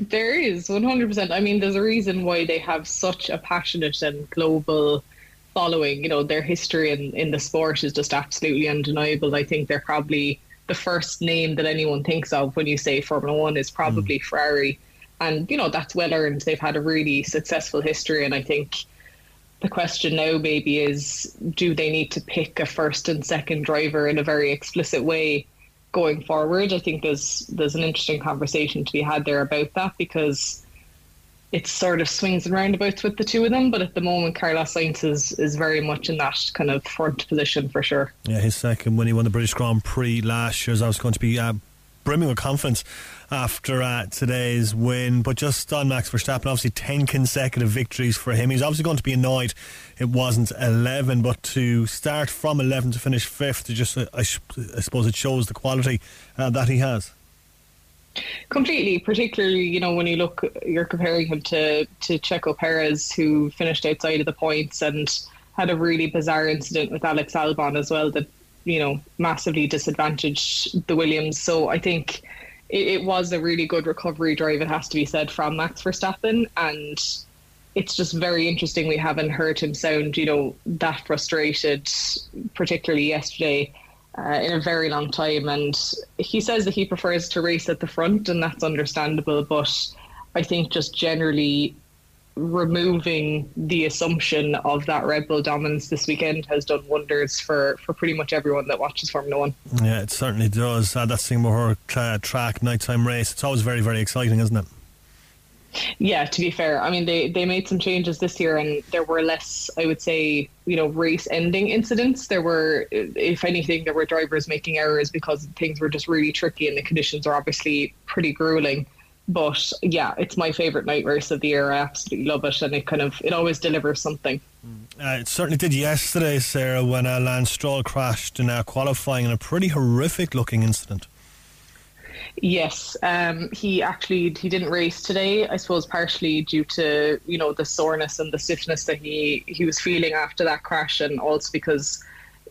There is, 100%. I mean, there's a reason why they have such a passionate and global following. You know, their history in the sport is just absolutely undeniable. I think they're probably the first name that anyone thinks of when you say Formula One is probably Ferrari. And, you know, that's well earned. They've had a really successful history. And I think the question now maybe is, do they need to pick a first and second driver in a very explicit way going forward? I think there's an interesting conversation to be had there about that, because it sort of swings and roundabouts with the two of them. But at the moment, Carlos Sainz is very much in that kind of front position for sure. Yeah, his second when he won the British Grand Prix last year is obviously going to be brimming with confidence after today's win. But just on Max Verstappen, obviously 10 consecutive victories for him. He's obviously going to be annoyed it wasn't 11, but to start from 11 to finish 5th, just I suppose it shows the quality that he has. Completely, particularly, you know, when you look, you're comparing him to Checo Perez, who finished outside of the points and had a really bizarre incident with Alex Albon as well that, you know, massively disadvantaged the Williams. So I think it was a really good recovery drive, it has to be said, from Max Verstappen. And it's just very interesting we haven't heard him sound, you know, that frustrated, particularly yesterday, in a very long time. And he says that he prefers to race at the front, and that's understandable. But I think just generally removing the assumption of that Red Bull dominance this weekend has done wonders for pretty much everyone that watches Formula 1. Yeah, it certainly does. That Singapore track nighttime race, it's always very, very exciting, isn't it? Yeah, to be fair, I mean, they made some changes this year, and there were less, I would say, you know, race-ending incidents. There were, if anything, there were drivers making errors because things were just really tricky, and the conditions are obviously pretty grueling. But yeah, it's my favourite night race of the year. I absolutely love it, and it always delivers something. It certainly did yesterday, Sarah, when Lance Stroll crashed in qualifying in a pretty horrific-looking incident. Yes, he didn't race today, I suppose partially due to, you know, the soreness and the stiffness that he was feeling after that crash, and also because,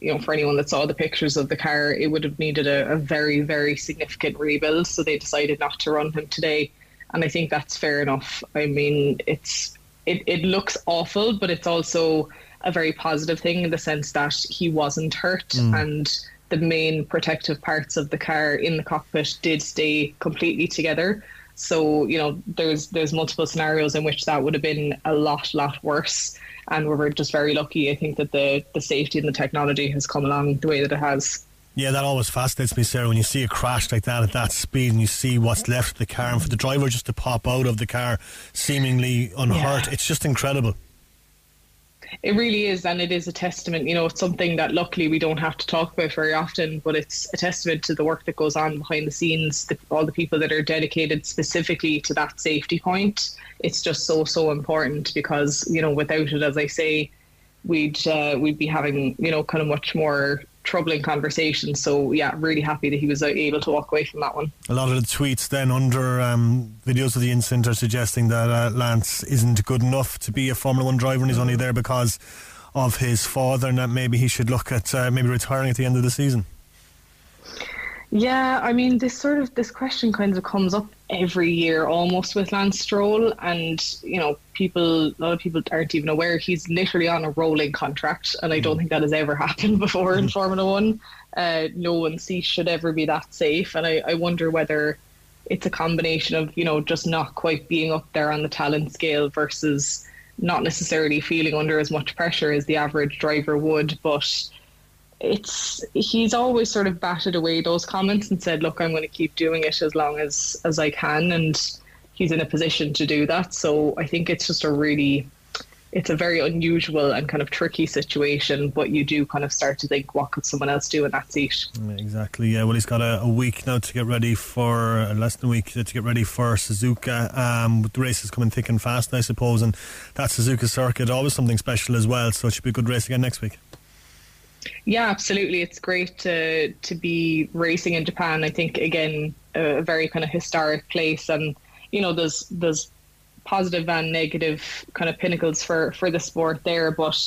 you know, for anyone that saw the pictures of the car, it would have needed a very, very significant rebuild, so they decided not to run him today. And I think that's fair enough. I mean, it looks awful, but it's also a very positive thing in the sense that he wasn't hurt, and the main protective parts of the car in the cockpit did stay completely together. So, you know, there's multiple scenarios in which that would have been a lot worse. And we're just very lucky, I think, that the safety and the technology has come along the way that it has. Yeah, that always fascinates me, Sarah, when you see a crash like that at that speed and you see what's left of the car, and for the driver just to pop out of the car seemingly unhurt, yeah. It's just incredible. It really is, and it is a testament, you know, it's something that luckily we don't have to talk about very often, but it's a testament to the work that goes on behind the scenes, all the people that are dedicated specifically to that safety point. It's just so important, because, you know, without it, as I say, we'd be having, you know, kind of much more troubling conversation. So yeah, really happy that he was able to walk away from that one. A lot of the tweets then under videos of the incident are suggesting that Lance isn't good enough to be a Formula 1 driver, and he's only there because of his father, and that maybe he should look at maybe retiring at the end of the season. Yeah, I mean, this question kind of comes up every year almost with Lance Stroll, and, you know, a lot of people aren't even aware he's literally on a rolling contract, and I don't think that has ever happened before in Formula 1. No one's seat should ever be that safe, and I wonder whether it's a combination of, you know, just not quite being up there on the talent scale versus not necessarily feeling under as much pressure as the average driver would, but he's always sort of batted away those comments and said, look, I'm going to keep doing it as long as I can, and he's in a position to do that. So I think it's just it's a very unusual and kind of tricky situation, but you do kind of start to think, what could someone else do in that seat? Exactly, yeah. Well, he's got a week now to get ready for, less than a week, to get ready for Suzuka. The race is coming thick and fast, I suppose, and that Suzuka circuit, always something special as well, so it should be a good race again next week. Yeah, absolutely. It's great to be racing in Japan. I think, again, a very kind of historic place, and, you know, there's positive and negative kind of pinnacles for the sport there, but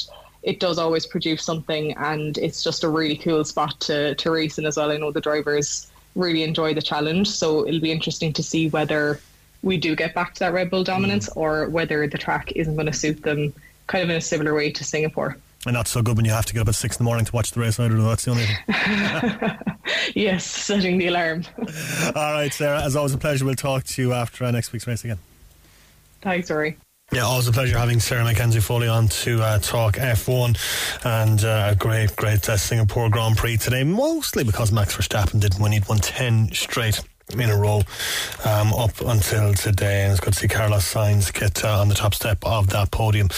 it does always produce something, and it's just a really cool spot to race in as well. I know the drivers really enjoy the challenge, so it'll be interesting to see whether we do get back to that Red Bull dominance or whether the track isn't going to suit them, kind of in a similar way to Singapore. And that's so good when you have to get up at 6 in the morning to watch the race either, though. That's the only thing. Yes, setting the alarm. Alright, Sarah, as always a pleasure. We'll talk to you after next week's race again. Thanks, Rory. Yeah, always a pleasure having Sarah McKenzie Foley on to talk F1 and a great Singapore Grand Prix today, mostly because Max Verstappen didn't win. He'd won 10 straight in a row up until today, and it's good to see Carlos Sainz get on the top step of that podium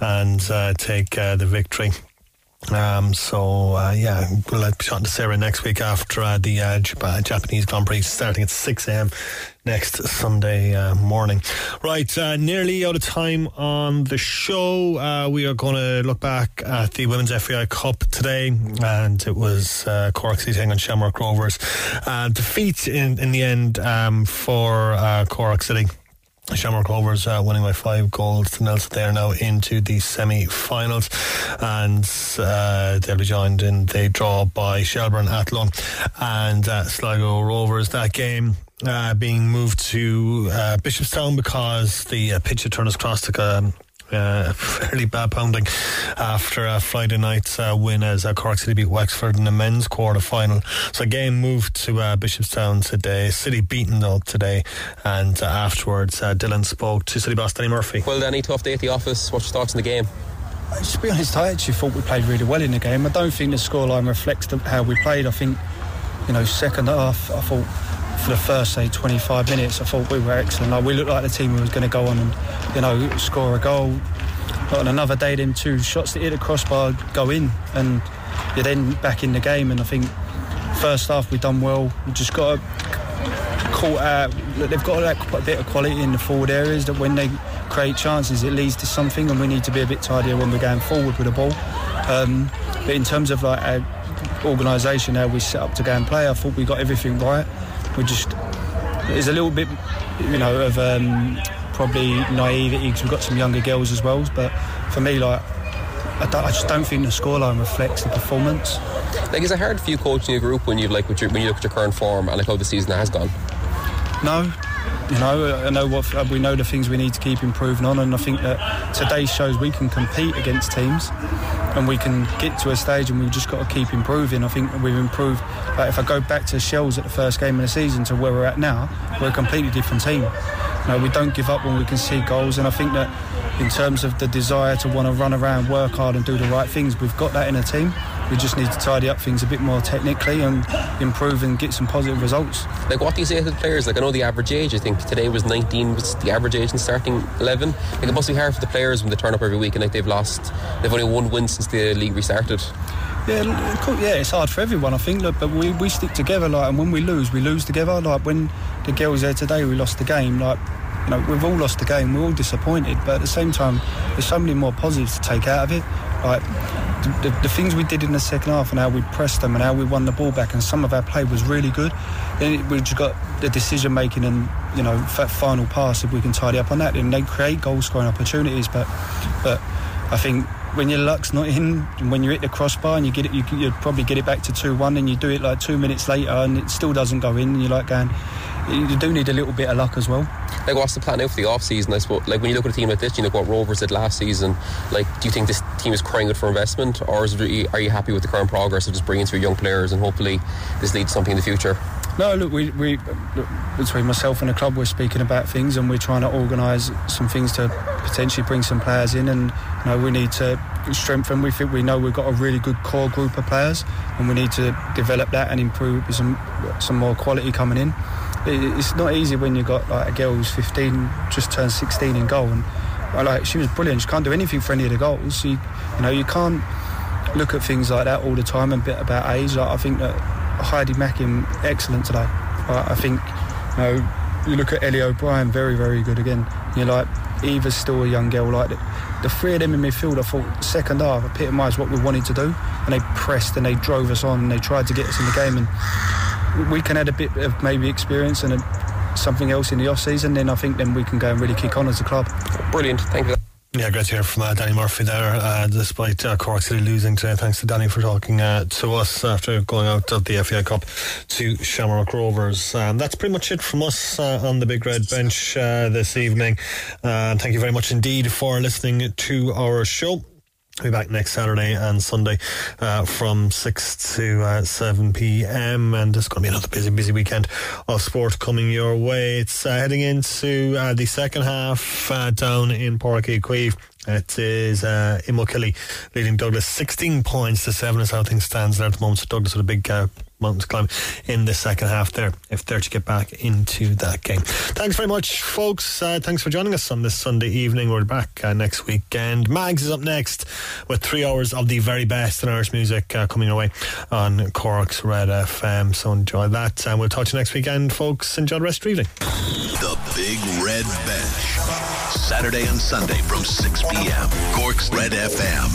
and take the victory. So we'll be talking to Sarah next week after the Japanese Grand Prix, starting at 6 a.m. next Sunday morning. Right, nearly out of time on the show. We are going to look back at the Women's FAI Cup today, and it was Cork City taking on Shamrock Rovers. Defeat in the end for Cork City. Shamrock Rovers winning by 5 goals to nil. They are now into the semi-finals, and they'll be joined in the draw by Shelbourne Athlone and Sligo Rovers. That game being moved to Bishopstown because the pitch at Turner's Cross took a fairly bad pounding after Friday night's win as Cork City beat Wexford in the men's quarter final. So game moved to Bishopstown today. City beaten though today, and afterwards Dylan spoke to City boss Danny Murphy. Well, Danny, tough day at the office. What's your thoughts on the game? To be honest, I actually thought we played really well in the game. I don't think the scoreline reflects how we played. I think, you know, second half, I thought for the first, say, 25 minutes, I thought we were excellent. Like, we looked like the team who was going to go on and, you know, score a goal. But on another day, them 2 shots that hit the crossbar go in, and you're then back in the game. And I think first half we done well. We just got caught out. They've got a bit of quality in the forward areas that when they create chances, it leads to something, and we need to be a bit tidier when we're going forward with the ball. But in terms of like our organisation, how we set up to go and play, I thought we got everything right. We just, there's a little bit, you know, of probably naivety because we've got some younger girls as well. But for me, like, I just don't think the scoreline reflects the performance. Like, is it hard for you coaching a group when you when you look at your current form and like how the season has gone? No, you know, we know the things we need to keep improving on, and I think that today shows we can compete against teams. And we can get to a stage and we've just got to keep improving. I think we've improved. Like, if I go back to Shells at the first game of the season to where we're at now, we're a completely different team. You know, we don't give up when we can see goals, and I think that in terms of the desire to want to run around, work hard and do the right things, we've got that in the team. We just need to tidy up things a bit more technically and improve and get some positive results. Like, what do you say to the players? Like, I know the average age, I think today was 19, was the average age in starting 11. Like, it must be hard for the players when they turn up every week and like they've only 1 win since the league restarted. Yeah, it's hard for everyone, I think. Look, but we stick together, like, and when we lose together. Like, when the girls there today, we lost the game. Like, you know, we've all lost the game. We're all disappointed, but at the same time, there's so many more positives to take out of it. Like, the things we did in the second half and how we pressed them and how we won the ball back, and some of our play was really good. Then we just got the decision making and, you know, final pass. If we can tidy up on that, then they create goal scoring opportunities. But I think when your luck's not in, when you hit the crossbar and you get it, you'd probably get it back to 2-1, and you do it like 2 minutes later and it still doesn't go in, and you're like going, you do need a little bit of luck as well. Like, what's the plan now for the off-season, I suppose? Like, when you look at a team like this, you look what Rovers did last season. Like, do you think this team is crying out for investment, or are you happy with the current progress of just bringing through young players and hopefully this leads to something in the future? No, look, we between myself and the club, we're speaking about things, and we're trying to organise some things to potentially bring some players in, and, you know, we need to strengthen. We think we know we've got a really good core group of players, and we need to develop that and improve with some more quality coming in. It's not easy when you've got like a girl who's 15, just turned 16 in goal, and like, she was brilliant. She can't do anything for any of the goals. She, you know, you can't look at things like that all the time and bit about age. Like, I think that Heidi Mackin, excellent today. I think, you know, you look at Ellie O'Brien, very, very good again. You're like, Eva's still a young girl. Like, the 3 of them in midfield, I thought, second half, epitomised what we wanted to do, and they pressed and they drove us on and they tried to get us in the game. And we can add a bit of maybe experience and something else in the off-season, then I think then we can go and really kick on as a club. Brilliant, thank you. Yeah, great to hear from Danny Murphy there, despite Cork City losing today. Thanks to Danny for talking to us after going out of the FA Cup to Shamrock Rovers. That's pretty much it from us on the Big Red Bench this evening. Thank you very much indeed for listening to our show. We'll be back next Saturday and Sunday from 6 to 7pm, and it's going to be another busy weekend of sport coming your way. It's heading into the second half down in Páirc Uí Chaoimh. It is Imokilly leading Douglas 16 points to 7 is how things stand there at the moment. So Douglas with a big mountain to climb in the second half there if they're to get back into that game. Thanks very much, folks. Thanks for joining us on this Sunday evening. We're back next weekend. Mags is up next with 3 hours of the very best in Irish music coming your way on Cork's Red FM, so enjoy that, and we'll talk to you next weekend, folks. Enjoy the rest of your evening. The Big Red Bench, Saturday and Sunday from 6pm, Cork's Red FM.